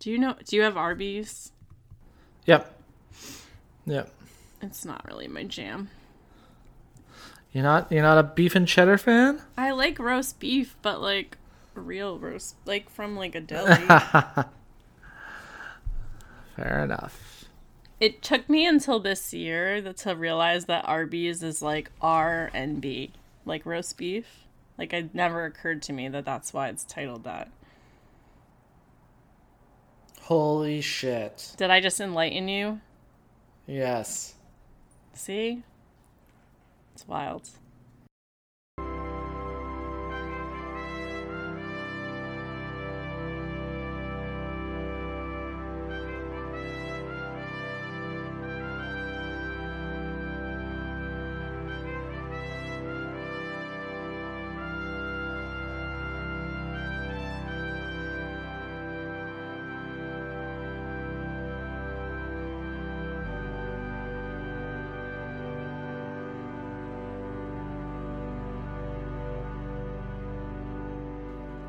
Do you have Arby's? Yep. It's not really my jam. You're not a beef and cheddar fan? I like roast beef, but like real roast, like from like a deli. Fair enough. It took me until this year to realize that Arby's is like R and B, like roast beef. Like it never occurred to me that that's why it's titled that. Holy shit. Did I just enlighten you? Yes. See? It's wild.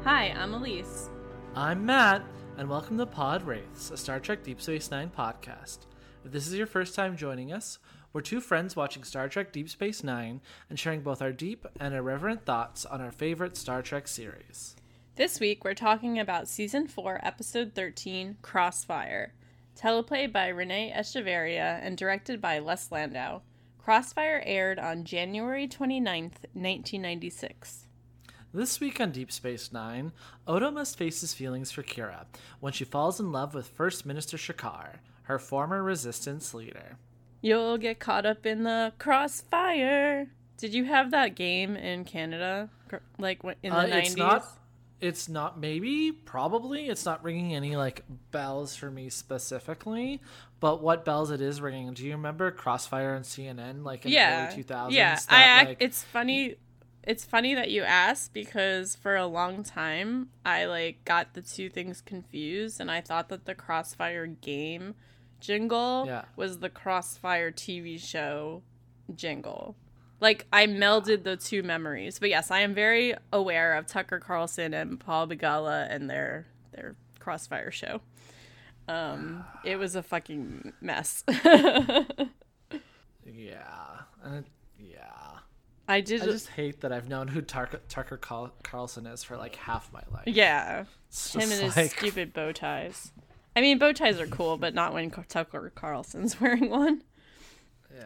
Hi, I'm Elise. I'm Matt, and welcome to Pod Wraiths, a Star Trek Deep Space Nine podcast. If this is your first time joining us, we're two friends watching Star Trek Deep Space Nine and sharing both our deep and irreverent thoughts on our favorite Star Trek series. This week, we're talking about Season 4, Episode 13, Crossfire. Teleplay by Renee Echeverria and directed by Les Landau. Crossfire aired on January 29th, 1996. This week on Deep Space Nine, Odo must face his feelings for Kira when she falls in love with First Minister Shakaar, her former resistance leader. You'll get caught up in the crossfire. Did you have that game in Canada, like in the 90s? It's not. Maybe. Probably. It's not ringing any like bells for me specifically. But what bells it is ringing? Do you remember Crossfire on CNN, like in the early 2000s? Yeah. It's funny. It's funny that you asked because for a long time I like got the two things confused and I thought that the Crossfire game jingle was the Crossfire TV show jingle. Like I melded the two memories. But yes, I am very aware of Tucker Carlson and Paul Begala and their Crossfire show. It was a fucking mess. I just hate that I've known who Tucker Carlson is for like half my life. Yeah. It's him and his stupid bow ties. I mean, bow ties are cool, but not when Tucker Carlson's wearing one. Yeah.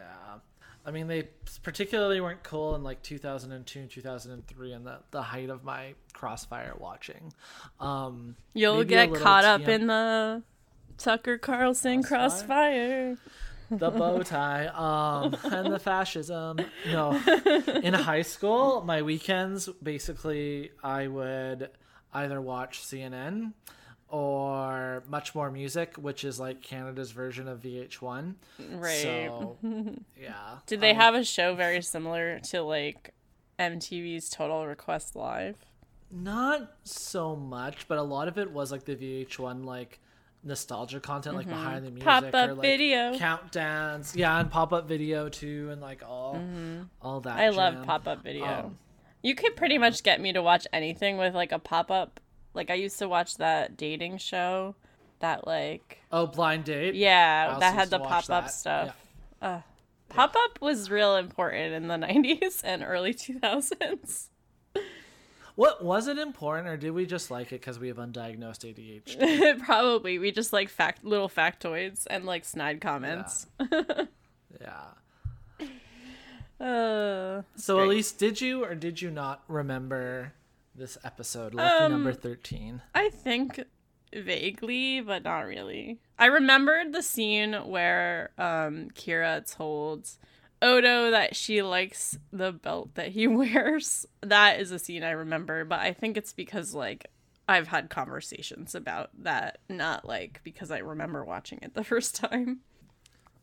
I mean, they particularly weren't cool in like 2002 and 2003 and the height of my Crossfire watching. You'll get caught up in the Tucker Carlson Crossfire. The bow tie and the fascism. No. In high school, my weekends, basically, I would either watch CNN or Much More Music, which is like Canada's version of VH1. Right. So, yeah. Did they have a show very similar to like MTV's Total Request Live? Not so much, but a lot of it was like the VH1, like, nostalgia content, like behind the music, pop-up or like video, countdowns, and pop-up video too, and like all that. I love pop-up video. You could pretty much get me to watch anything with like a pop-up. Like I used to watch that dating show, that like Blind Date. Yeah, that had the pop-up stuff. Yeah. Pop-up was real important in the 90s and early 2000s. What was it important, or did we just like it because we have undiagnosed ADHD? Probably. We just like little factoids and like snide comments. So great. Elise, did you or did you not remember this episode, lucky number 13? I think vaguely, but not really. I remembered the scene where Kira told Odo that she likes the belt that he wears. That is a scene I remember, but I think it's because like I've had conversations about that, not like because I remember watching it the first time.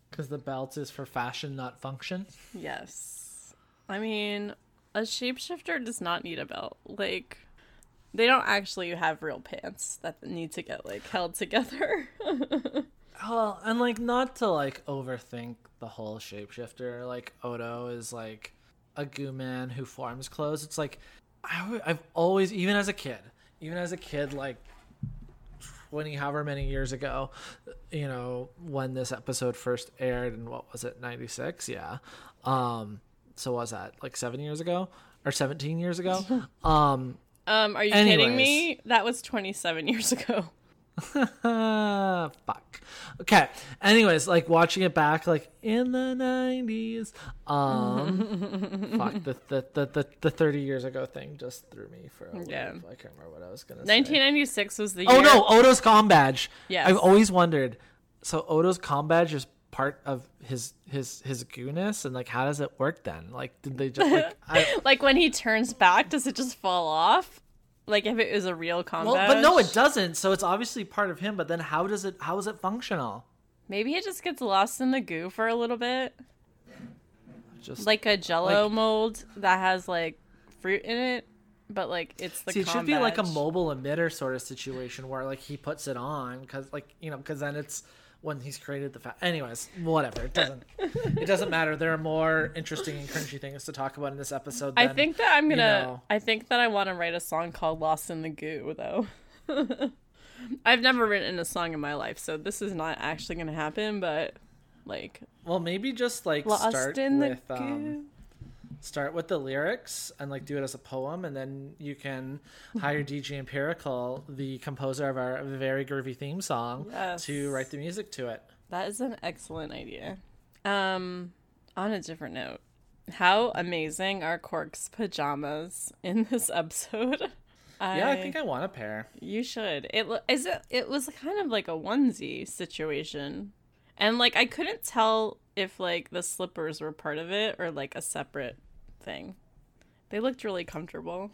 Because the belt is for fashion, not function. Yes. I mean, a shapeshifter does not need a belt. Like, they don't actually have real pants that need to get like held together. Oh, and like not to like overthink the whole shapeshifter, like Odo is like a goo man who forms clothes. It's like I've always, even as a kid, like 20 however many years ago, you know, when this episode first aired, and what was it, 96? Yeah. So was that like 7 years ago or 17 years ago? Are you kidding me? That was 27 years ago. Fuck. Okay. Anyways, like watching it back, like in the 90s. Fuck, the 30 years ago thing just threw me for a loop. Yeah. I can't remember what I was gonna say. 1996 was the year. Oh no, Odo's comm badge. Yes. I've always wondered. So Odo's comm badge is part of his gooness, and like how does it work then? Like did they just like like when he turns back, does it just fall off? Like if it is a real combat. Well, but no, it doesn't. So it's obviously part of him. But then how is it functional? Maybe it just gets lost in the goo for a little bit. Just like a Jell-O mold that has like fruit in it, but like it's the. See, it should be like a mobile emitter sort of situation where like he puts it on because like you know because then it's when he's created the fat. Anyways, whatever. It doesn't matter. There are more interesting and cringy things to talk about in this episode. Than, I think that I'm gonna. You know, I think that I want to write a song called "Lost in the Goo," though. I've never written a song in my life, so this is not actually gonna happen. But like, well, maybe just like start with the lyrics and like do it as a poem, and then you can hire DJ Empirical, the composer of our very groovy theme song, yes, to write the music to it. That is an excellent idea. On a different note, how amazing are Quark's pajamas in this episode? I think I want a pair. You should. It was kind of like a onesie situation. And like I couldn't tell if like the slippers were part of it or like a separate thing. They looked really comfortable.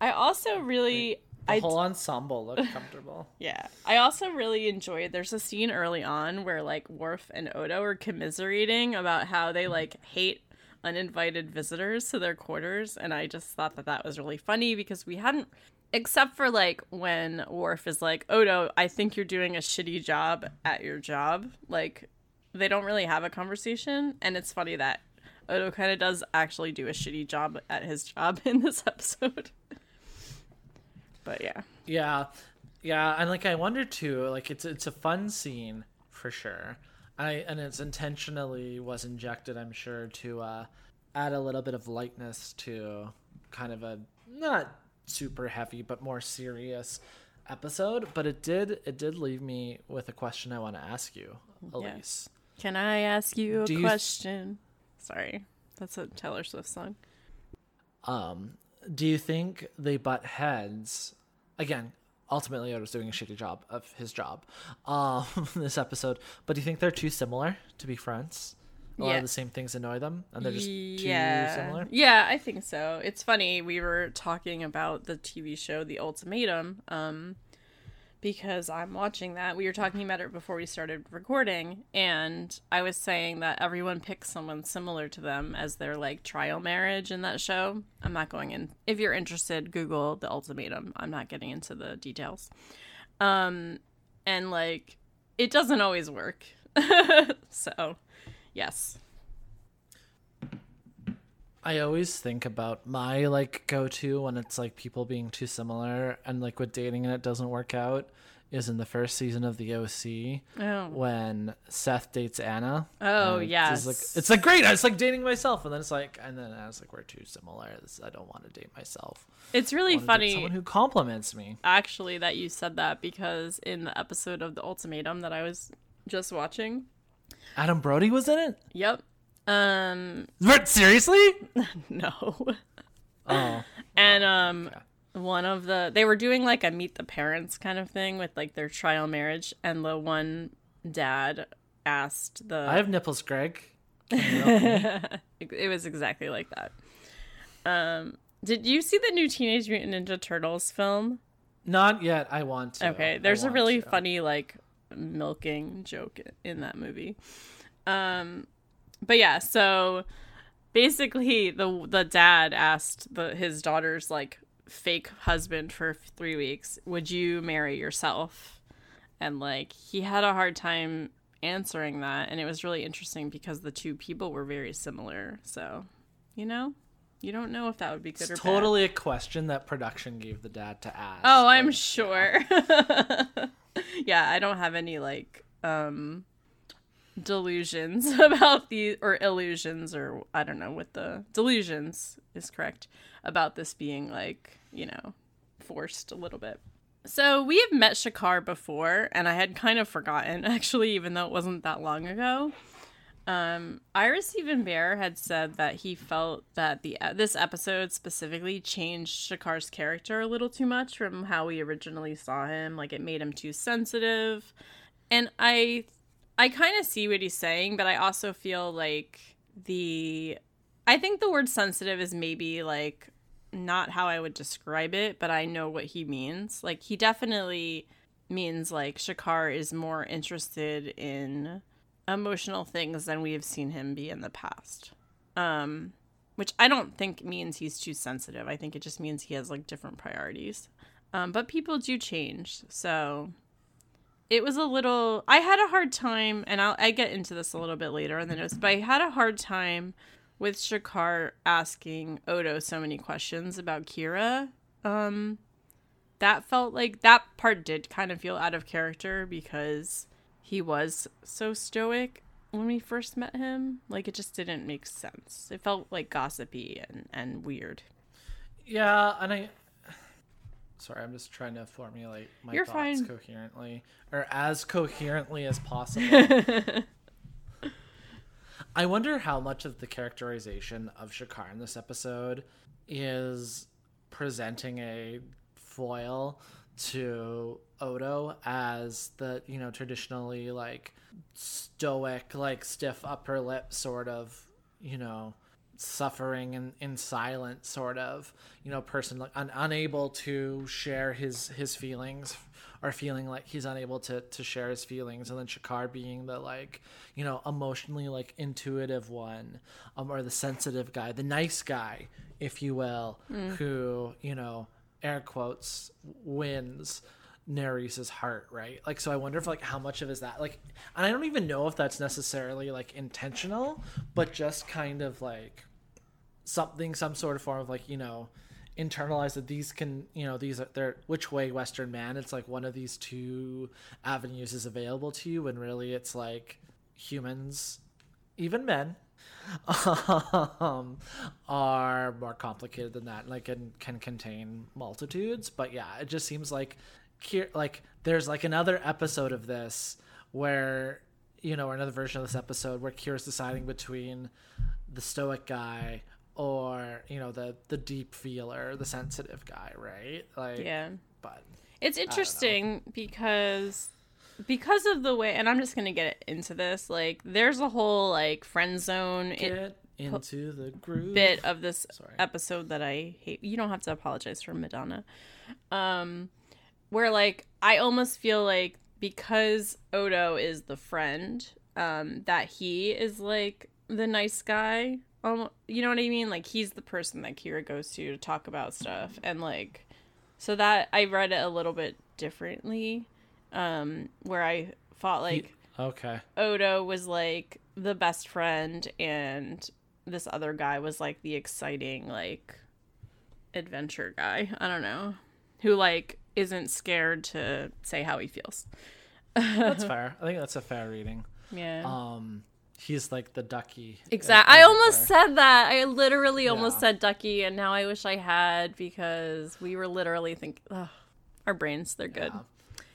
I also really whole ensemble looked comfortable. Yeah. I also really enjoyed there's a scene early on where like Worf and Odo are commiserating about how they like hate uninvited visitors to their quarters, and I just thought that that was really funny because we hadn't, except for like when Worf is like, Odo, I think you're doing a shitty job at your job. Like they don't really have a conversation, and it's funny that Odo kind of does actually do a shitty job at his job in this episode. But yeah. Yeah. Yeah, and like I wonder too, like it's a fun scene for sure. And it's intentionally was injected, I'm sure, to add a little bit of lightness to kind of a not super heavy but more serious episode. But it did leave me with a question I want to ask you, Elise. Yeah. Can I ask you a question? Sorry, that's a Taylor Swift song. Do you think they butt heads again? Ultimately, Odo's doing a shitty job of his job this episode. But do you think they're too similar to be friends? A lot of the same things annoy them, and they're just too similar? Yeah, I think so. It's funny. We were talking about the TV show The Ultimatum because I'm watching that. We were talking about it before we started recording, and I was saying that everyone picks someone similar to them as their, like, trial marriage in that show. I'm not going in. If you're interested, Google The Ultimatum. I'm not getting into the details. And, like, it doesn't always work. So, yes. I always think about my, like, go-to when it's, like, people being too similar and, like, with dating and it doesn't work out is in the first season of The OC when Seth dates Anna. Oh, yes. It's, like, great. It's, like, dating myself. And then I was, like, we're too similar. I don't want to date myself. It's really funny. Someone who compliments me. Actually, that you said that because in the episode of The Ultimatum that I was just watching, Adam Brody was in it? Yep. Seriously? No. Oh. And yeah. They were doing like a meet the parents kind of thing with like their trial marriage, and the one dad asked the I have nipples, Greg. It was exactly like that. Did you see the new Teenage Mutant Ninja Turtles film? Not yet. I want to. Okay, there's a really funny like milking joke in that movie. But yeah, so basically the dad asked his daughter's like fake husband for 3 weeks, would you marry yourself? And like he had a hard time answering that, and it was really interesting because the two people were very similar. So, you know, You don't know if that would be good or bad. It's totally a question that production gave the dad to ask. Oh, I'm sure. Yeah. Yeah, I don't have any, like, delusions about the, or illusions, or I don't know what the delusions is correct, about this being, like, you know, forced a little bit. So we have met Shakaar before, and I had kind of forgotten, actually, even though it wasn't that long ago. Iris Even Bear had said that he felt that this episode specifically changed Shakaar's character a little too much from how we originally saw him. Like, it made him too sensitive. And I kind of see what he's saying, but I also feel like I think the word sensitive is maybe, like, not how I would describe it, but I know what he means. Like, he definitely means, like, Shakaar is more interested in emotional things than we have seen him be in the past, which I don't think means he's too sensitive. I think it just means he has, like, different priorities, but people do change. So it was a little, I had a hard time, and I get into this a little bit later in the notes, but I had a hard time with Shakaar asking Odo so many questions about Kira. That felt like that part did kind of feel out of character, because he was so stoic when we first met him. Like, it just didn't make sense. It felt, like, gossipy and weird. Yeah, and Sorry, I'm just trying to formulate my thoughts coherently. Or as coherently as possible. I wonder how much of the characterization of Shakaar in this episode is presenting a foil to Odo as the, you know, traditionally, like, stoic, like, stiff upper lip sort of, you know, suffering in silence sort of, you know, person, like, unable to share his feelings, or feeling like he's unable to share his feelings, and then Shakaar being the, like, you know, emotionally, like, intuitive one, or the sensitive guy, the nice guy, if you will, who, you know, air quotes, wins Nereus's heart, right? Like, so I wonder if, like, how much of is that, like, and I don't even know if that's necessarily, like, intentional, but just kind of, like, something, some sort of form of, like, you know, internalized that these can, you know, these are, they're, which way Western man, it's like one of these two avenues is available to you, and really it's like humans, even men, are more complicated than that, like, and can contain multitudes. But yeah, it just seems like there's, like, another episode of this where, you know, or another version of this episode where Kira's deciding between the stoic guy or, you know, the deep feeler, the sensitive guy, right? Like, yeah, but it's interesting because of the way, and I'm just going to get into this, like, there's a whole, like, friend zone into the groove bit of this episode that I hate. You don't have to apologize for Madonna. Where, like, I almost feel like because Odo is the friend, that he is, like, the nice guy. You know what I mean? Like, he's the person that Kira goes to talk about stuff. And, like, so that I read it a little bit differently. Where I thought, like, okay, Odo was, like, the best friend, and this other guy was, like, the exciting, like, adventure guy, I don't know, who, like, isn't scared to say how he feels. That's fair. I think that's a fair reading. Yeah. He's, like, the ducky. Exactly. I almost said that. I literally almost said ducky, and now I wish I had, because we were literally thinking, our brains, they're good. Yeah.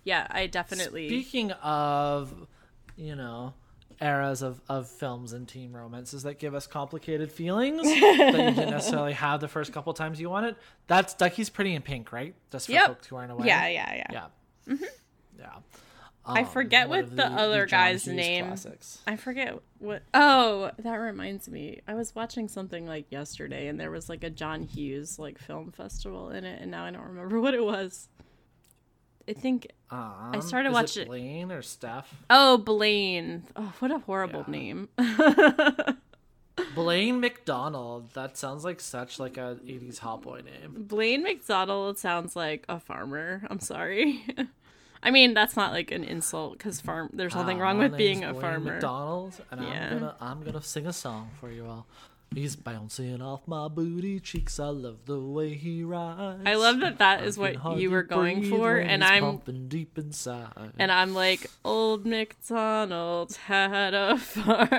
Yeah, I definitely. Speaking of, you know, eras of films and teen romances that give us complicated feelings that you didn't necessarily have the first couple times you want it, that's Ducky's Pretty in Pink, right? Just for folks who aren't aware. Yeah. Mm-hmm. Yeah. I forget what the other guy's name. Classics. I forget what. Oh, that reminds me. I was watching something, like, yesterday, and there was, like, a John Hughes, like, film festival in it, and now I don't remember what it was. I think I started watching Blaine or Steph. Oh, Blaine. Oh, what a horrible name. Blaine McDonald. That sounds like such, like, a 80s hot boy name. Blaine McDonald sounds like a farmer. I'm sorry. I mean, that's not, like, an insult, because there's nothing wrong with being a farmer. Blaine McDonald, and I'm gonna sing a song for you all. He's bouncing off my booty cheeks. I love the way he rides. I love that that is what you were going for, and I'm deep inside. And I'm like, old McDonald had a farm.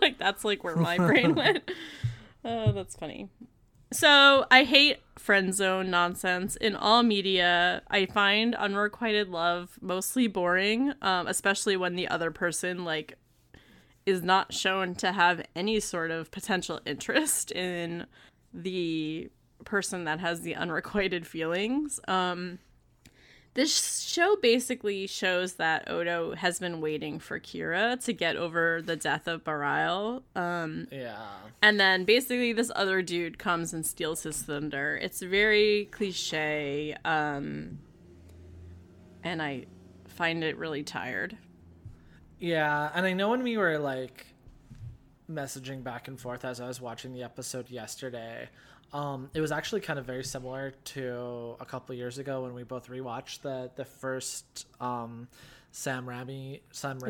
Like that's like where my brain went. Oh, that's funny. So I hate friend zone nonsense in all media. I find unrequited love mostly boring, especially when the other person like is not shown to have any sort of potential interest in the person that has the unrequited feelings. This show basically shows that Odo has been waiting for Kira to get over the death of Barail. Yeah. And then basically this other dude comes and steals his thunder. It's very cliche. And I find it really tired. Yeah. And I know when we were like messaging back and forth as I was watching the episode yesterday, it was actually kind of very similar to a couple years ago when we both rewatched the first Sam Raimi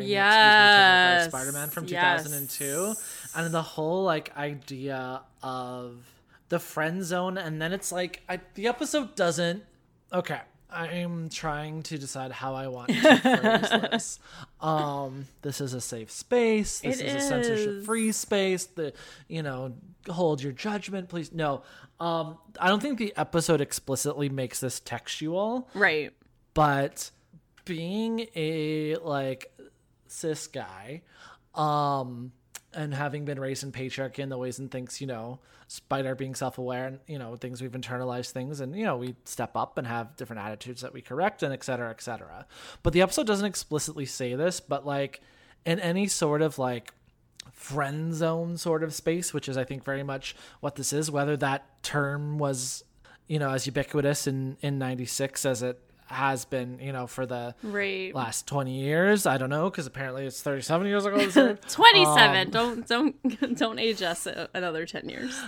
yes. Spider-Man from 2002, and the whole like idea of the friend zone, and then it's like the episode doesn't. Okay, I'm trying to decide how I want to phrase this. This is a safe space. This is a censorship-free space. Hold your judgment, please. No, I don't think the episode explicitly makes this textual. Right. But being a, cis guy and having been raised in patriarchy in the ways and things, despite our being self-aware and, things we've internalized things and, we step up and have different attitudes that we correct and et cetera, et cetera. But the episode doesn't explicitly say this, but, in any sort of, friend zone sort of space, which is I think very much what this is, whether that term was as ubiquitous in 96 as it has been for the last 20 years. I don't know, because apparently it's 37 years ago. 27 don't age us another 10 years.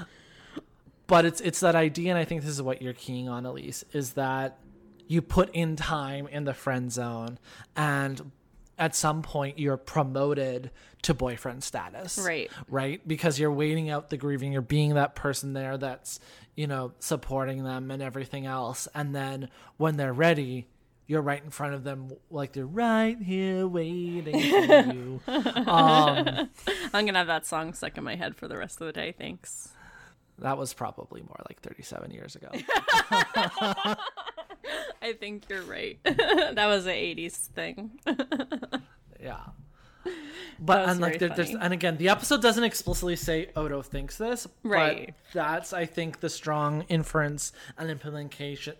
But it's that idea, and I think this is what you're keying on, Elise, is that you put in time in the friend zone and at some point you're promoted to boyfriend status. Right. Because you're waiting out the grieving. You're being that person there that's, supporting them and everything else. And then when they're ready, you're right in front of them. They're right here waiting for you. I'm going to have that song stuck in my head for the rest of the day. Thanks. That was probably more like 37 years ago. I think you're right. That was an 80s thing. Yeah. But and again, the episode doesn't explicitly say Odo thinks this. Right. But that's, I think, the strong inference and implication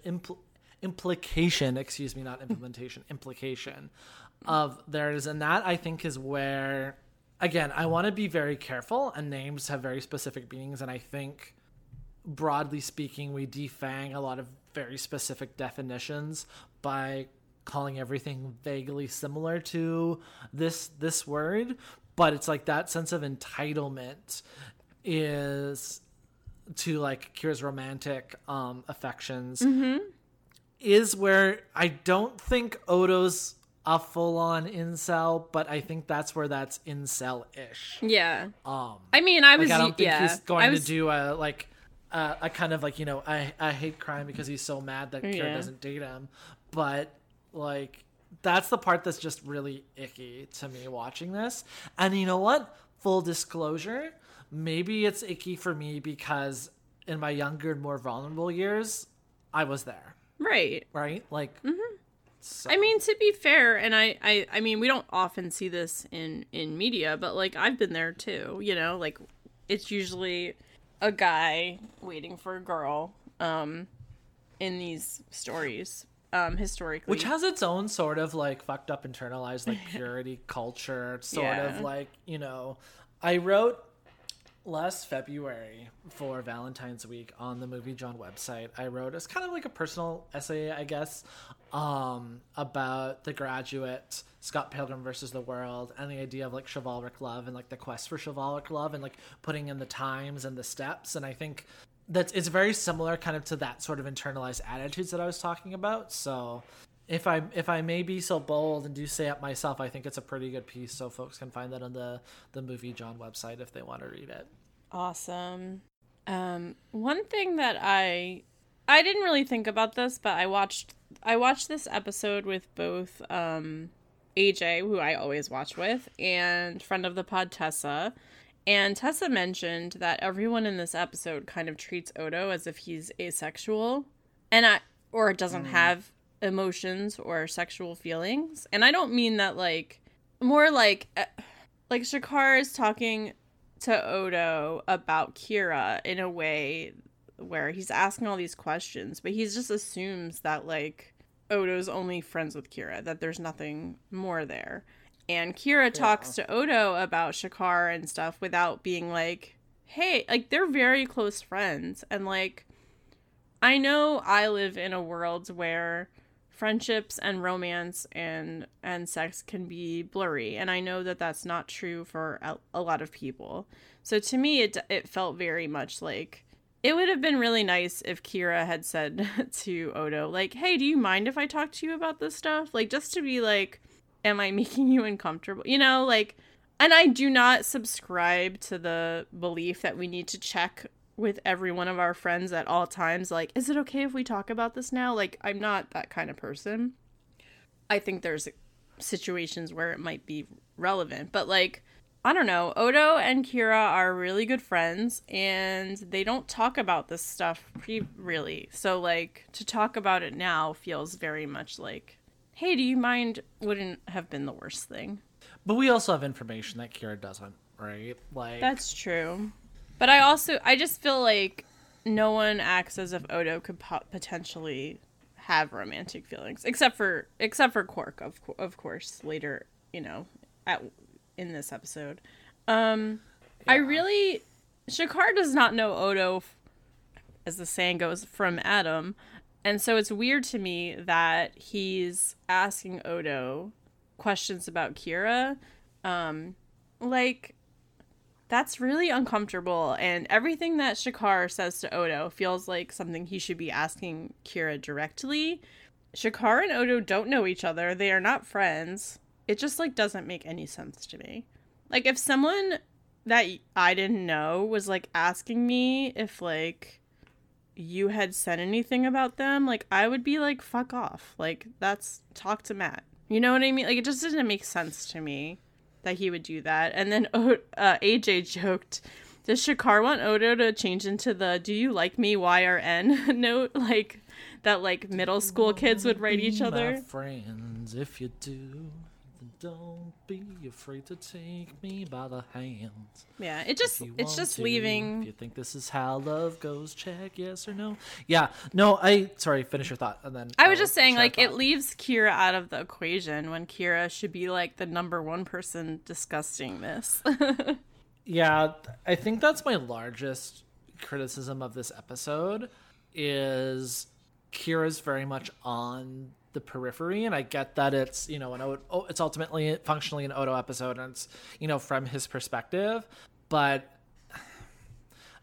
of theirs. And that, I think, is where, again, I want to be very careful, and names have very specific meanings. And I think, broadly speaking, we defang a lot of very specific definitions by calling everything vaguely similar to this word, but it's that sense of entitlement is to Kira's romantic affections is where I don't think Odo's a full-on incel, but I think that's where that's incel-ish. Yeah. I don't think he's going to do a I kind of I hate crime because he's so mad that Kira doesn't date him. But that's the part that's just really icky to me watching this. And you know what? Full disclosure, maybe it's icky for me because in my younger and more vulnerable years, I was there. Right? Mm-hmm. So. I mean, to be fair, and I mean, we don't often see this in media, but I've been there too, it's usually a guy waiting for a girl in these stories historically, which has its own sort of fucked up internalized purity culture sort of I wrote last February for Valentine's Week on the Movie John website. I wrote it's kind of a personal essay, I guess, about The Graduate, Scott Pilgrim versus the World, and the idea of chivalric love and the quest for chivalric love and putting in the times and the steps. And I think that it's very similar kind of to that sort of internalized attitudes that I was talking about. So if I may be so bold and do say it myself, I think it's a pretty good piece, so folks can find that on the Movie John website if they want to read it. awesome. One thing that I didn't really think about this, but I watched this episode with both AJ, who I always watch with, and friend of the pod Tessa. And Tessa mentioned that everyone in this episode kind of treats Odo as if he's asexual or doesn't have emotions or sexual feelings. And I don't mean that like Shakaar is talking to Odo about Kira in a way where he's asking all these questions, but he just assumes that like Odo's only friends with Kira, that there's nothing more there. And Kira talks to Odo about Shakaar and stuff without being like, hey, like they're very close friends. And like, I know I live in a world where friendships and romance and sex can be blurry. And I know that that's not true for a lot of people. So to me, it felt very much like it would have been really nice if Kira had said to Odo, like, hey, do you mind if I talk to you about this stuff? Like, just to be like, am I making you uncomfortable? You know, like, and I do not subscribe to the belief that we need to check with every one of our friends at all times. Like, is it okay if we talk about this now? Like, I'm not that kind of person. I think there's situations where it might be relevant. But, like, I don't know. Odo and Kira are really good friends, and they don't talk about this stuff really. So, like, to talk about it now feels very much like, hey, do you mind? Wouldn't have been the worst thing. But we also have information that Kira doesn't, right? Like, that's true. But I just feel like no one acts as if Odo could potentially have romantic feelings, except for Quark, of course, later, you know, in this episode. Yeah. Shakaar does not know Odo, as the saying goes, from Adam. And so it's weird to me that he's asking Odo questions about Kira. Like, that's really uncomfortable. And everything that Shakaar says to Odo feels like something he should be asking Kira directly. Shakaar and Odo don't know each other. They are not friends. It just, like, doesn't make any sense to me. Like, if someone that I didn't know was, like, asking me if, like, you had said anything about them, like, I would be like, fuck off. Like, that's, talk to Matt. You know what I mean? Like, it just didn't make sense to me that he would do that. And then AJ joked, does Shakaar want Odo to change into the do you like me YRN note? Like, that, like, middle school kids would write each other. My friends, if you do, don't be afraid to take me by the hand. Yeah, it's just leaving. If you think this is how love goes, check yes or no. Yeah, no, sorry, finish your thought. And then I was just saying, like, it leaves Kira out of the equation when Kira should be, like, the number one person discussing this. Yeah, I think that's my largest criticism of this episode is Kira's very much on the periphery, and I get that it's, you know, it's ultimately functionally an Odo episode, and it's, you know, from his perspective. But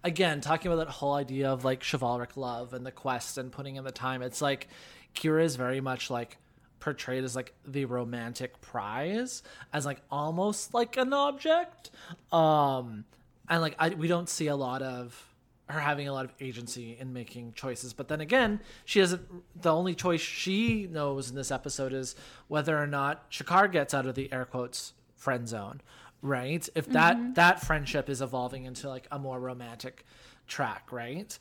again, talking about that whole idea of, like, chivalric love and the quest and putting in the time, it's like Kira is very much, like, portrayed as, like, the romantic prize, as, like, almost like an object, and, like, we don't see a lot of her having a lot of agency in making choices. But then again, she doesn't. The only choice she knows in this episode is whether or not Shakaar gets out of the air quotes friend zone, right? If that friendship is evolving into, like, a more romantic track, right?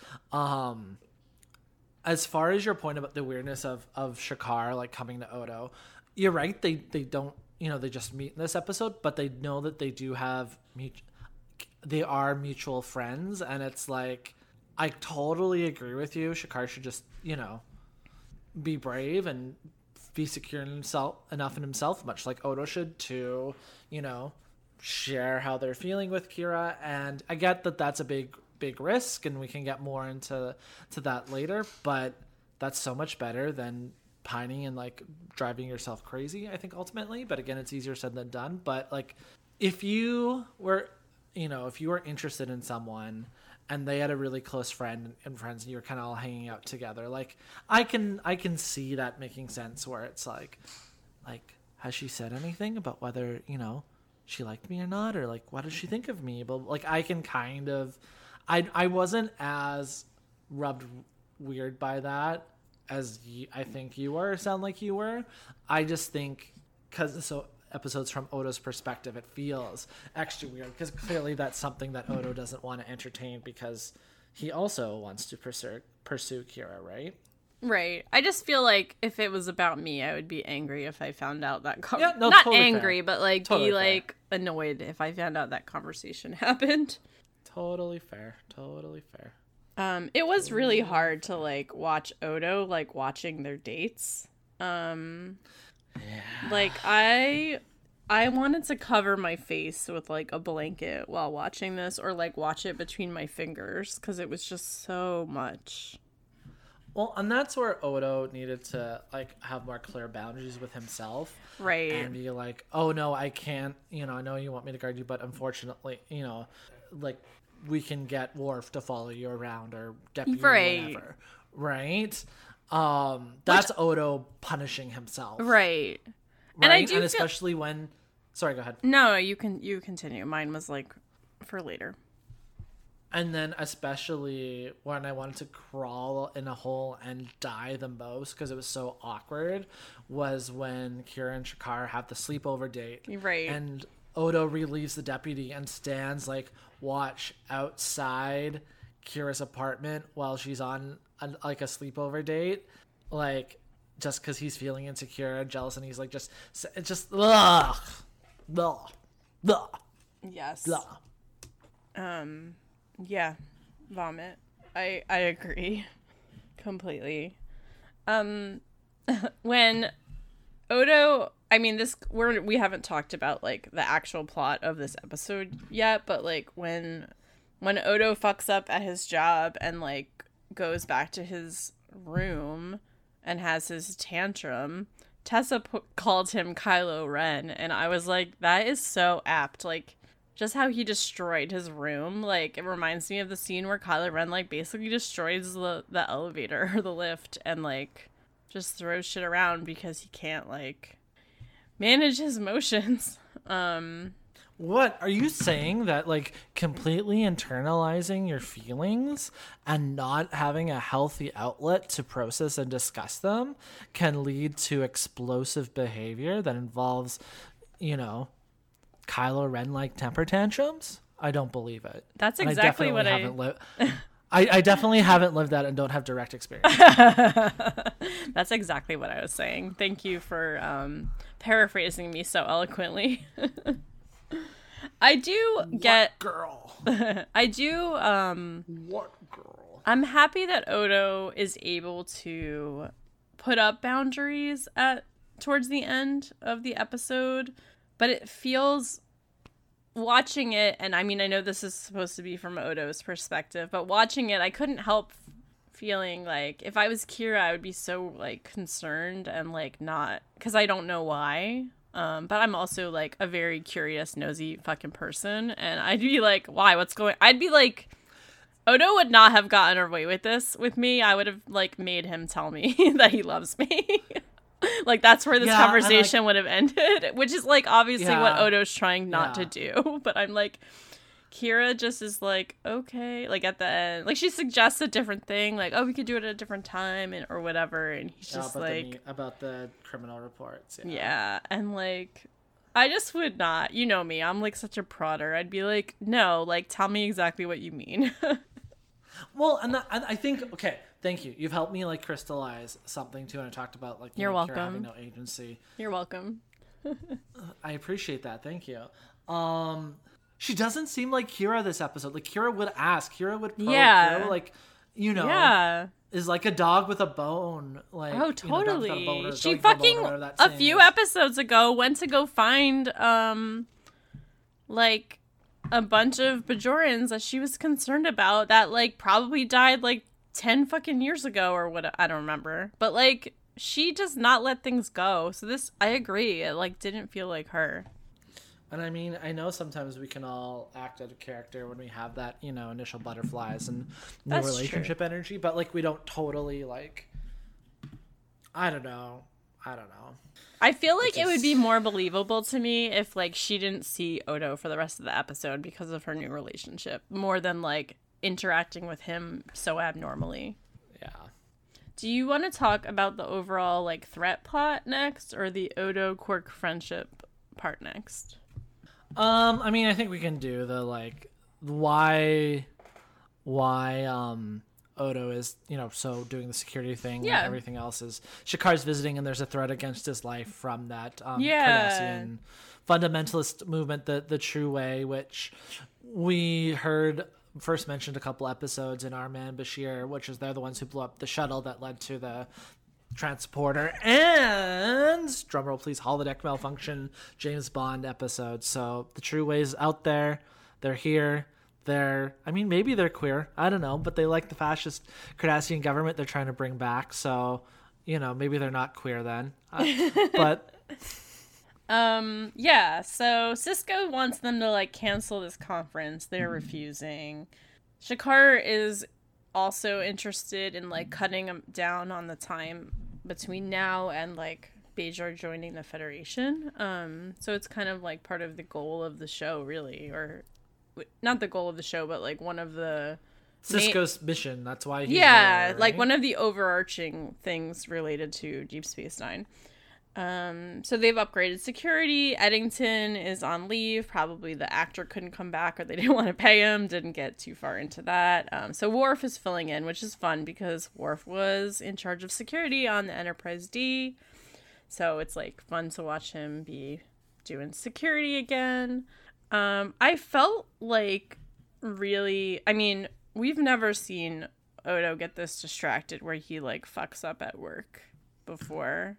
As far as your point about the weirdness of Shakaar, like, coming to Odo, you're right. They don't, you know, they just meet in this episode, but they know that they do have they are mutual friends, and it's like, I totally agree with you. Shakaar should just, you know, be brave and be secure in himself, much like Odo should, to, you know, share how they're feeling with Kira. And I get that that's a big, big risk, and we can get more into that later, but that's so much better than pining and, like, driving yourself crazy, I think, ultimately. But again, it's easier said than done. But, like, if you were interested in someone and they had a really close friend and friends and you were kind of all hanging out together, like, I can see that making sense, where it's like, has she said anything about whether, you know, she liked me or not, or like, what does she think of me? But like, I can kind of, I wasn't as rubbed weird by that as I think you were, or sound like you were. I just think because so episodes from Odo's perspective, it feels extra weird because clearly that's something that Odo doesn't want to entertain because he also wants to pursue Kira, right? Right. I just feel like if it was about me, I would be angry if I found out that not totally angry, fair. But like totally be like fair. Annoyed if I found out that conversation happened. Totally fair. It was really hard to like watch Odo like watching their dates. Yeah. Like I wanted to cover my face with like a blanket while watching this, or like watch it between my fingers, because it was just so much. Well, and that's where Odo needed to like have more clear boundaries with himself, right? And be like, "Oh no, I can't. You know, I know you want me to guard you, but unfortunately, you know, like we can get Worf to follow you around or deputy right. or whatever, right?" That's Odo punishing himself, right? And I do, and especially when. Sorry, go ahead. No, you continue. Mine was like for later. And then especially when I wanted to crawl in a hole and die the most because it was so awkward was when Kira and Shakaar have the sleepover date. Right. And Odo relieves the deputy and stands like watch outside Kira's apartment while she's on like a sleepover date. Like just because he's feeling insecure and jealous, and he's like just ugh. Ugh. Ugh. Yes. Ugh. Yeah, vomit. I agree completely. When Odo, I mean, we haven't talked about like the actual plot of this episode yet, but like when Odo fucks up at his job and like goes back to his room and has his tantrum, Tessa called him Kylo Ren, and I was like, that is so apt. Like, just how he destroyed his room, like, it reminds me of the scene where Kylo Ren, like, basically destroys the elevator or the lift and, like, just throws shit around because he can't, like, manage his emotions. What? Are you saying that, like, completely internalizing your feelings and not having a healthy outlet to process and discuss them can lead to explosive behavior that involves, you know, Kylo Ren like temper tantrums? I don't believe it. That's exactly what I haven't lived. I definitely haven't lived that and don't have direct experience. That's exactly what I was saying. Thank you for paraphrasing me so eloquently. I do get what girl. I do. What girl? I'm happy that Odo is able to put up boundaries towards the end of the episode. But it feels, watching it, and I mean, I know this is supposed to be from Odo's perspective, but watching it, I couldn't help feeling like if I was Kira, I would be so, like, concerned and, like, not, because I don't know why, but I'm also, like, a very curious, nosy fucking person, and I'd be like, why, what's going, I'd be like, Odo would not have gotten away with this with me. I would have, like, made him tell me that he loves me. Like, that's where this conversation would have ended, which is, like, obviously what Odo's trying not to do. But I'm like, Kira just is like, okay, like, at the end, like, she suggests a different thing, like, oh, we could do it at a different time, and or whatever, and he's just like... about the criminal reports. Yeah, and, like, I just would not, you know me, I'm, like, such a prodder. I'd be like, no, like, tell me exactly what you mean. Well, and I think, okay... Thank you. You've helped me, like, crystallize something, too, and I talked about, like, you're welcome. Kira having no agency. You're welcome. I appreciate that. Thank you. She doesn't seem like Kira this episode. Like, Kira would ask. Kira would probe. Yeah. Kira, like, you know, is like a dog with a bone. Like, oh, totally. You know, bone, she fucking, a few episodes ago, went to go find, like, a bunch of Bajorans that she was concerned about that, like, probably died, like, 10 fucking years ago or what, I don't remember, but like she does not let things go. So this, I agree, it like didn't feel like her. And I mean, I know sometimes we can all act out of character when we have that, you know, initial butterflies and new relationship energy, but like we don't totally like, I don't know. I feel like it would be more believable to me if, like, she didn't see Odo for the rest of the episode because of her new relationship, more than, like, interacting with him so abnormally. Yeah. Do you want to talk about the overall, like, threat plot next, or the Odo-Quark friendship part next? I mean, I think we can do the, like, why Odo is, you know, so doing the security thing and everything else is Shakaar's visiting and there's a threat against his life from that Cardassian fundamentalist movement, the True Way, which we heard first mentioned a couple episodes in Our Man Bashir, which is they're the ones who blew up the shuttle that led to the transporter and, drumroll please, holodeck malfunction James Bond episode. So the True Way's out there. They're here. I mean, maybe they're queer. I don't know, but they like the fascist Cardassian government they're trying to bring back. So, you know, maybe they're not queer then. But so Sisko wants them to, like, cancel this conference. They're refusing. Shakaar is also interested in, like, cutting down on the time between now and, like, Bajor joining the Federation. So it's kind of like part of the goal of the show, really, or not the goal of the show, but, like, one of the Sisko's mission. That's why he's there, right? Like, one of the overarching things related to Deep Space Nine. So they've upgraded security. Eddington is on leave. Probably the actor couldn't come back, or they didn't want to pay him. Didn't get too far into that. So Worf is filling in, which is fun because Worf was in charge of security on the Enterprise D. So it's, like, fun to watch him be doing security again. I felt like we've never seen Odo get this distracted where he, like, fucks up at work before.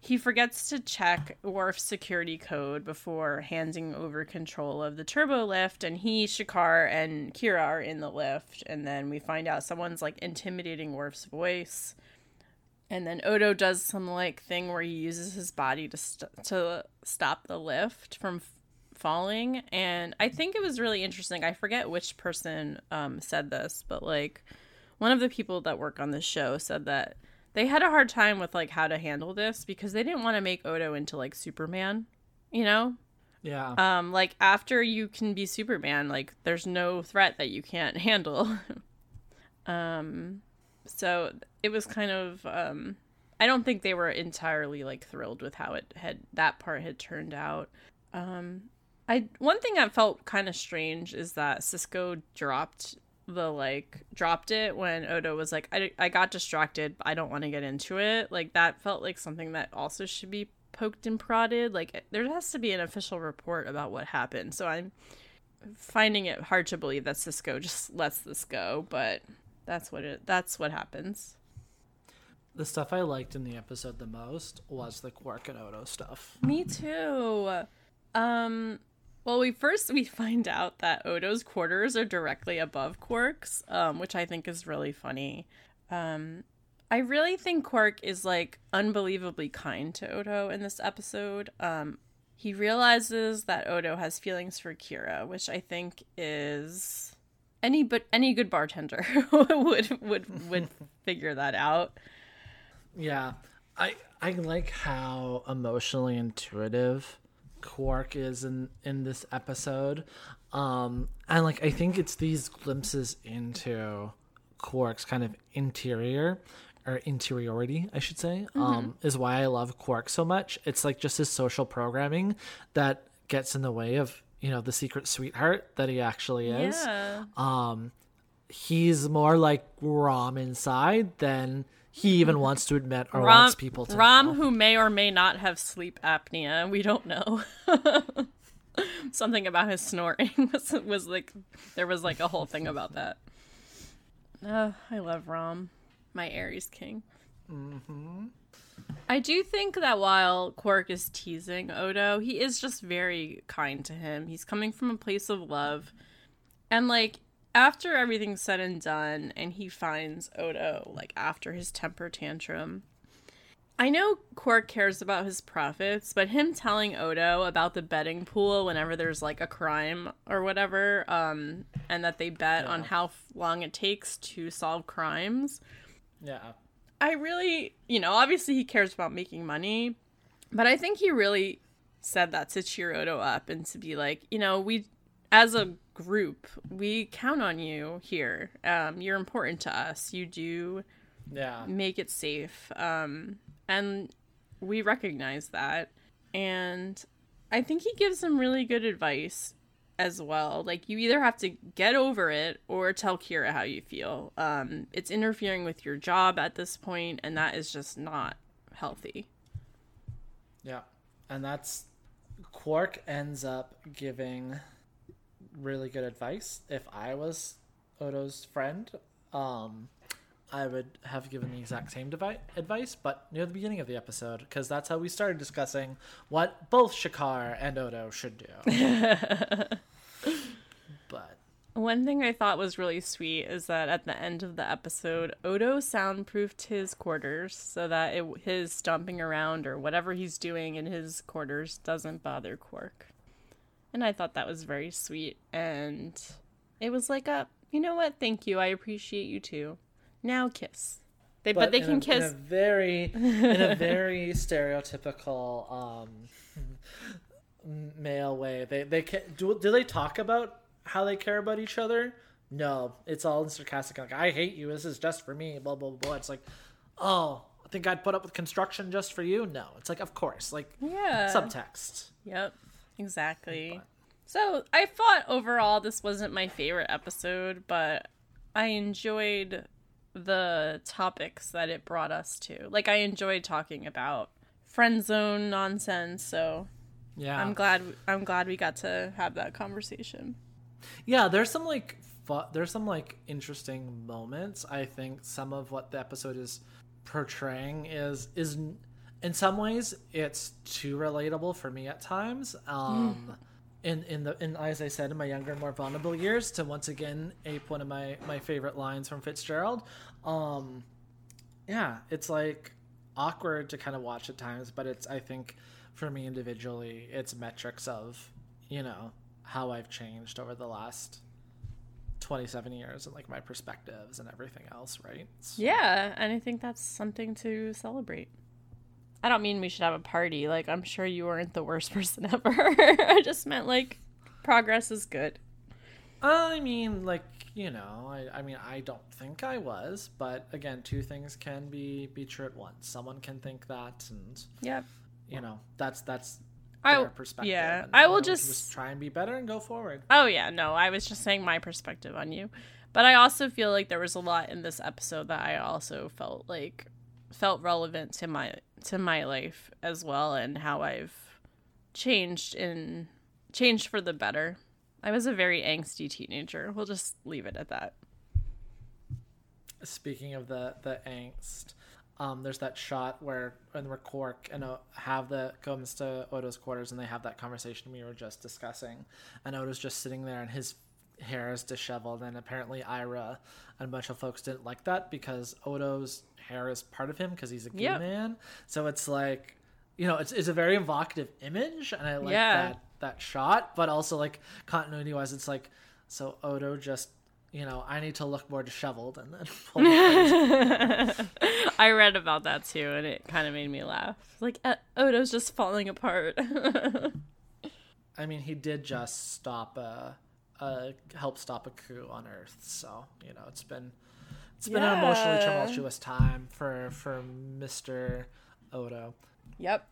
He forgets to check Worf's security code before handing over control of the turbo lift, and Shakaar and Kira are in the lift, and then we find out someone's, like, intimidating Worf's voice. And then Odo does some, like, thing where he uses his body to stop the lift from falling, and I think it was really interesting. I forget which person said this, but, like, one of the people that work on this show said that they had a hard time with, like, how to handle this because they didn't want to make Odo into, like, Superman, you know? Yeah. Like, after you can be Superman, like, there's no threat that you can't handle. So it was kind of I don't think they were entirely, like, thrilled with how that part had turned out. One thing that felt kind of strange is that Sisko dropped it when Odo was like, I got distracted, I don't want to get into it. Like, that felt like something that also should be poked and prodded. Like, there has to be an official report about what happened. So I'm finding it hard to believe that Sisko just lets this go, but that's what happens. The stuff I liked in the episode the most was the Quark and Odo stuff. Me too. Well, we find out that Odo's quarters are directly above Quark's, which I think is really funny. I really think Quark is, like, unbelievably kind to Odo in this episode. He realizes that Odo has feelings for Kira, which I think is any good bartender would figure that out. Yeah, I like how emotionally intuitive Quark is in this episode, and, like, I think it's these glimpses into Quark's kind of interiority, I should say, is why I love Quark so much. It's, like, just his social programming that gets in the way of, you know, the secret sweetheart that he actually is. Yeah. He's more like Rom inside than he even wants to admit or wants people to know. Who may or may not have sleep apnea, we don't know. Something about his snoring was like, there was, like, a whole thing about that. I love Rom, my Aries king. Mm-hmm. I do think that while Quark is teasing Odo, he is just very kind to him. He's coming from a place of love. And, like, after everything's said and done, and he finds Odo, like, after his temper tantrum, I know Quark cares about his profits, but him telling Odo about the betting pool whenever there's, like, a crime or whatever, and that they bet on how long it takes to solve crimes. Yeah. I really, you know, obviously he cares about making money, but I think he really said that to cheer Odo up and to be like, you know, we, as a group, we count on you here. You're important to us. You do make it safe. And we recognize that. And I think he gives some really good advice as well. Like, you either have to get over it or tell Kira how you feel. It's interfering with your job at this point, and that is just not healthy. Yeah. And that's, Quark ends up giving really good advice. If I was Odo's friend, I would have given the exact same advice, but near the beginning of the episode, because that's how we started discussing what both Shakaar and Odo should do. But one thing I thought was really sweet is that at the end of the episode, Odo soundproofed his quarters so that his stomping around or whatever he's doing in his quarters doesn't bother Quark. And I thought that was very sweet. And it was like, you know what? Thank you. I appreciate you too. Now kiss. But they can kiss. In a very stereotypical male way. They can, do they talk about how they care about each other? No, it's all sarcastic. Like, I hate you. This is just for me. Blah blah blah. It's like, oh, I think I'd put up with construction just for you. No, it's like, of course, like subtext. Yep, exactly. But. So I thought overall this wasn't my favorite episode, but I enjoyed the topics that it brought us to. Like, I enjoyed talking about friend zone nonsense, so yeah, I'm glad we got to have that conversation. Yeah, there's some interesting moments. I think some of what the episode is portraying is in some ways it's too relatable for me at times. In as I said, in my younger, more vulnerable years, to once again ape one of my favorite lines from Fitzgerald. Yeah, it's like awkward to kind of watch at times, but it's, I think for me individually, it's metrics of, you know, how I've changed over the last 27 years and like my perspectives and everything else, right? So. Yeah, and I think that's something to celebrate. I don't mean we should have a party. Like, I'm sure you weren't the worst person ever. I just meant, like, progress is good. I mean, like, you know, I mean, I don't think I was. But, again, two things can be true at once. Someone can think that. And, you know, that's their perspective. Yeah, and I will just try and be better and go forward. Oh, yeah. No, I was just saying my perspective on you. But I also feel like there was a lot in this episode that I also felt, like, relevant to my life as well, and how I've changed for the better. I was a very angsty teenager. We'll just leave it at that. Speaking of the angst, there's that shot where Quark and comes to Odo's quarters and they have that conversation we were just discussing, and Odo's just sitting there and his hair is disheveled, and apparently Ira and a bunch of folks didn't like that because Odo's hair is part of him because he's a gay man. So it's like, you know, it's a very evocative image, and I like that shot, but also like continuity wise, it's like, so Odo just, you know, I need to look more disheveled, and then I read about that too, and it kind of made me laugh. Like, Odo's just falling apart. I mean, he did just help stop a coup on Earth, so you know it's been an emotionally tumultuous time for Mr. Odo. Yep.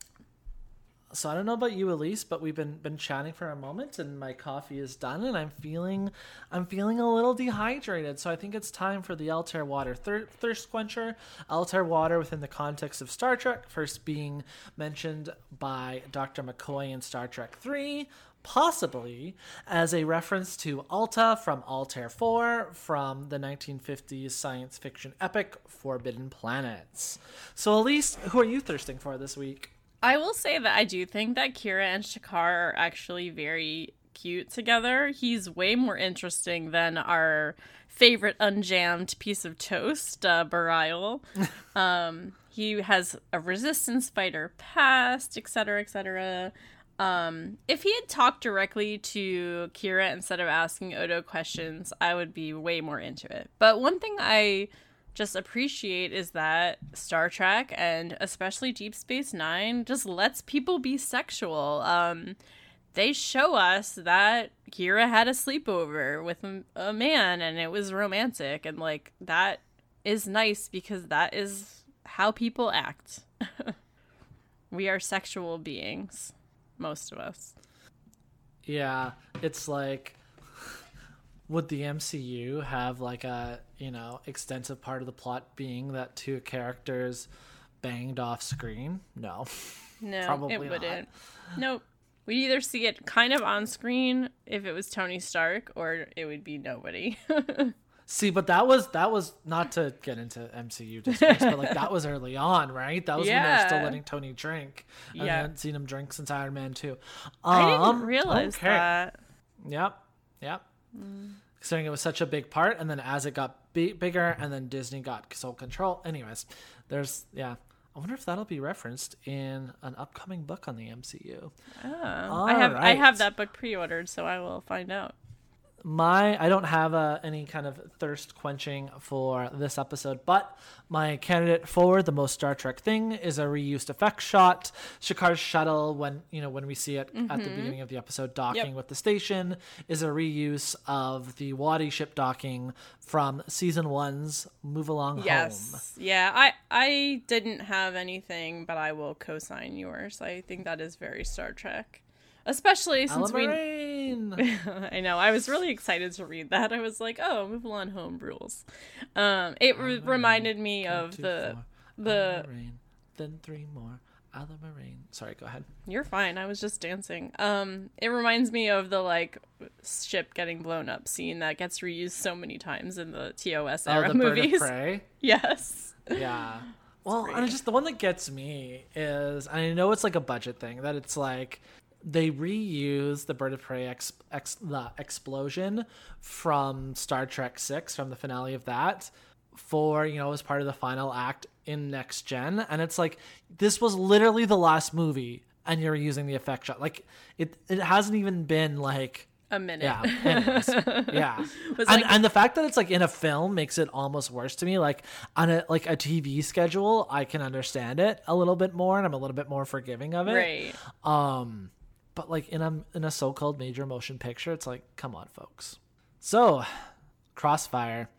So I don't know about you, Elise, but we've been chatting for a moment, and my coffee is done, and I'm feeling a little dehydrated. So I think it's time for the Altair Water Thirst Quencher. Altair Water, within the context of Star Trek, first being mentioned by Dr. McCoy in Star Trek 3. Possibly as a reference to Alta from Altair 4 from the 1950s science fiction epic Forbidden Planets. So, Elise, who are you thirsting for this week? I will say that I do think that Kira and Shakaar are actually very cute together. He's way more interesting than our favorite unjammed piece of toast, Barial. He has a resistance fighter past, etc., etc. If he had talked directly to Kira instead of asking Odo questions, I would be way more into it. But one thing I just appreciate is that Star Trek, and especially Deep Space Nine, just lets people be sexual. They show us that Kira had a sleepover with a man and it was romantic, and like that is nice because that is how people act. We are sexual beings, most of us. Yeah, it's like, would the MCU have like a, you know, extensive part of the plot being that two characters banged off screen? No, probably it wouldn't. Not. Nope. We'd either see it kind of on screen if it was Tony Stark, or it would be nobody. See, but that was not to get into MCU discourse, but like that was early on, right? That was when they were still letting Tony drink. Yeah. I haven't seen him drink since Iron Man 2. I didn't realize that. Yep. Considering it was such a big part, and then as it got bigger, and then Disney got sole control. Anyways, I wonder if that'll be referenced in an upcoming book on the MCU. I have that book pre-ordered, so I will find out. I don't have any kind of thirst quenching for this episode, but my candidate for the most Star Trek thing is a reused effect shot. Shakaar's shuttle, when we see it at the beginning of the episode docking with the station, is a reuse of the Wadi ship docking from season 1's Move Along Home. Yeah, I didn't have anything, but I will co-sign yours. I think that is very Star Trek. Especially since I know. I was really excited to read that. I was like, "Oh, Move Along Home rules." It reminded me of the Marine, then 3 more. Other Marine. Sorry, go ahead. You're fine. I was just dancing. It reminds me of the ship getting blown up scene that gets reused so many times in the TOS era the movies. Bird of Prey? Yes. Yeah. Well, and just the one that gets me is, and I know it's like a budget thing, that it's like, they reuse the Bird of Prey the explosion from Star Trek 6, from the finale of that, for, as part of the final act in Next Gen. And it's like, this was literally the last movie and you're using the effect shot. Like, it hasn't even been like a minute. Yeah. Anyways, yeah. And the fact that it's like in a film makes it almost worse to me. Like on a TV schedule, I can understand it a little bit more and I'm a little bit more forgiving of it. Right. But like in a so-called major motion picture, it's like, come on, folks. So, Crossfire,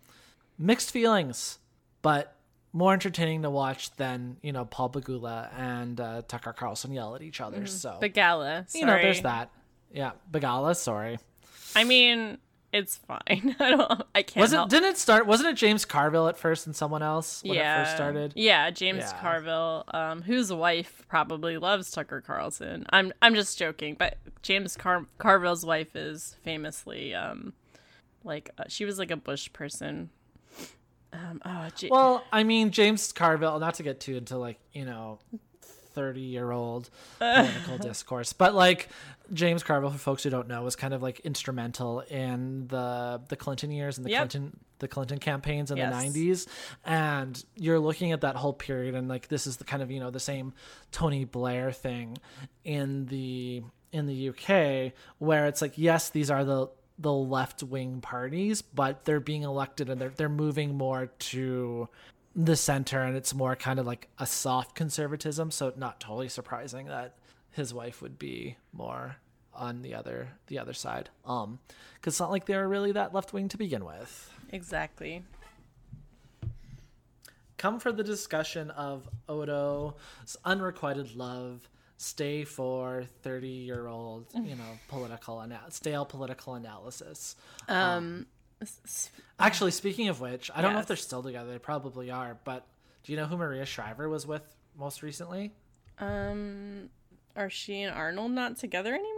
mixed feelings, but more entertaining to watch than Paul Begala and Tucker Carlson yell at each other. So Begala, sorry. There's that. Yeah, Begala, sorry. I mean, it's fine. I can't. Wasn't it James Carville at first and someone else when it first started? Yeah, James Carville, whose wife probably loves Tucker Carlson. I'm just joking, but James Carville's wife is famously she was like a Bush person. Well, I mean, James Carville, not to get too into 30-year-old political discourse, but like James Carville, for folks who don't know, was kind of like instrumental in the Clinton years and the Clinton campaigns in the 90s. And you're looking at that whole period, and like this is the kind of the same Tony Blair thing in the UK, where it's like, yes, these are the left-wing parties, but they're being elected and they're moving more to the center, and it's more kind of like a soft conservatism. So not totally surprising that his wife would be more on the other side. 'Cause it's not like they were really that left wing to begin with. Exactly. Come for the discussion of Odo's unrequited love. Stay for 30-year-old, stale political analysis. Actually, speaking of which, I don't know if they're still together. They probably are. But do you know who Maria Shriver was with most recently? Are she and Arnold not together anymore?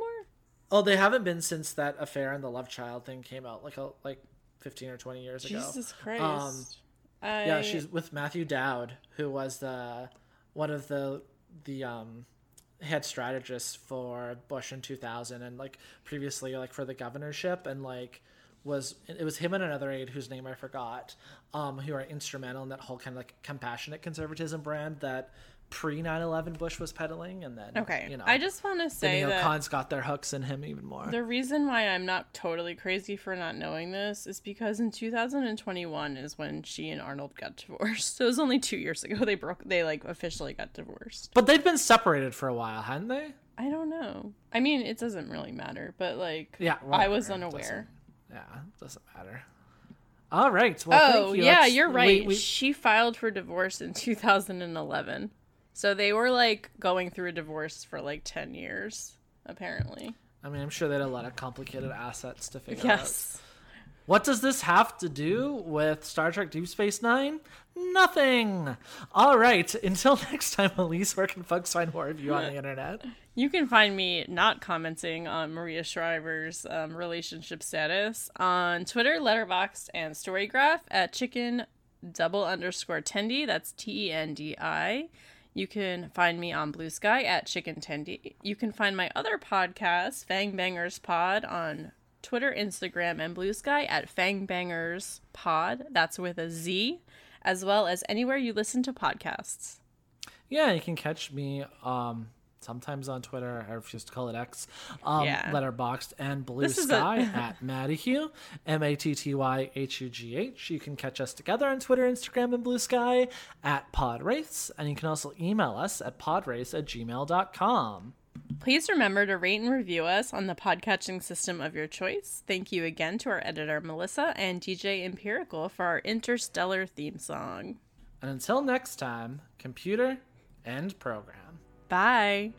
Oh, they haven't been since that affair and the love child thing came out, like 15 or 20 years ago. Jesus Christ. Yeah, she's with Matthew Dowd, who was one of the head strategist for Bush in 2000, and like previously like for the governorship, and like. It was him and another aide whose name I forgot, who are instrumental in that whole kind of like compassionate conservatism brand that pre-9/11 Bush was peddling, and then I just want to say the neocons got their hooks in him even more. The reason why I'm not totally crazy for not knowing this is because in 2021 is when she and Arnold got divorced. So it was only 2 years ago they officially got divorced. But they've been separated for a while, hadn't they? I don't know. I mean, it doesn't really matter, but I was unaware. It doesn't matter. All right. Well, thank you. You're right. She filed for divorce in 2011. So they were going through a divorce for 10 years, apparently. I mean, I'm sure they had a lot of complicated assets to figure out. Yes. What does this have to do with Star Trek Deep Space Nine? Nothing. All right. Until next time, Elise, where can folks find more of you on the internet? You can find me not commenting on Maria Shriver's relationship status on Twitter, Letterboxd, and Storygraph at chicken_tendi. That's Tendi. You can find me on Blue Sky at Chicken Tendi. You can find my other podcast, Fang Bangers Pod, on Twitter, Instagram, and Blue Sky at FangbangersPod. That's with a Z, as well as anywhere you listen to podcasts. Yeah, you can catch me sometimes on Twitter. I refuse to call it X. Letterboxd and Blue Sky at Mattyhugh, MattyHughh. You can catch us together on Twitter, Instagram, and Blue Sky at Pod Wraiths, and you can also email us at podwraiths@gmail.com. Please remember to rate and review us on the podcatching system of your choice. Thank you again to our editor, Melissa, and DJ Empirical for our interstellar theme song. And until next time, computer, end program. Bye.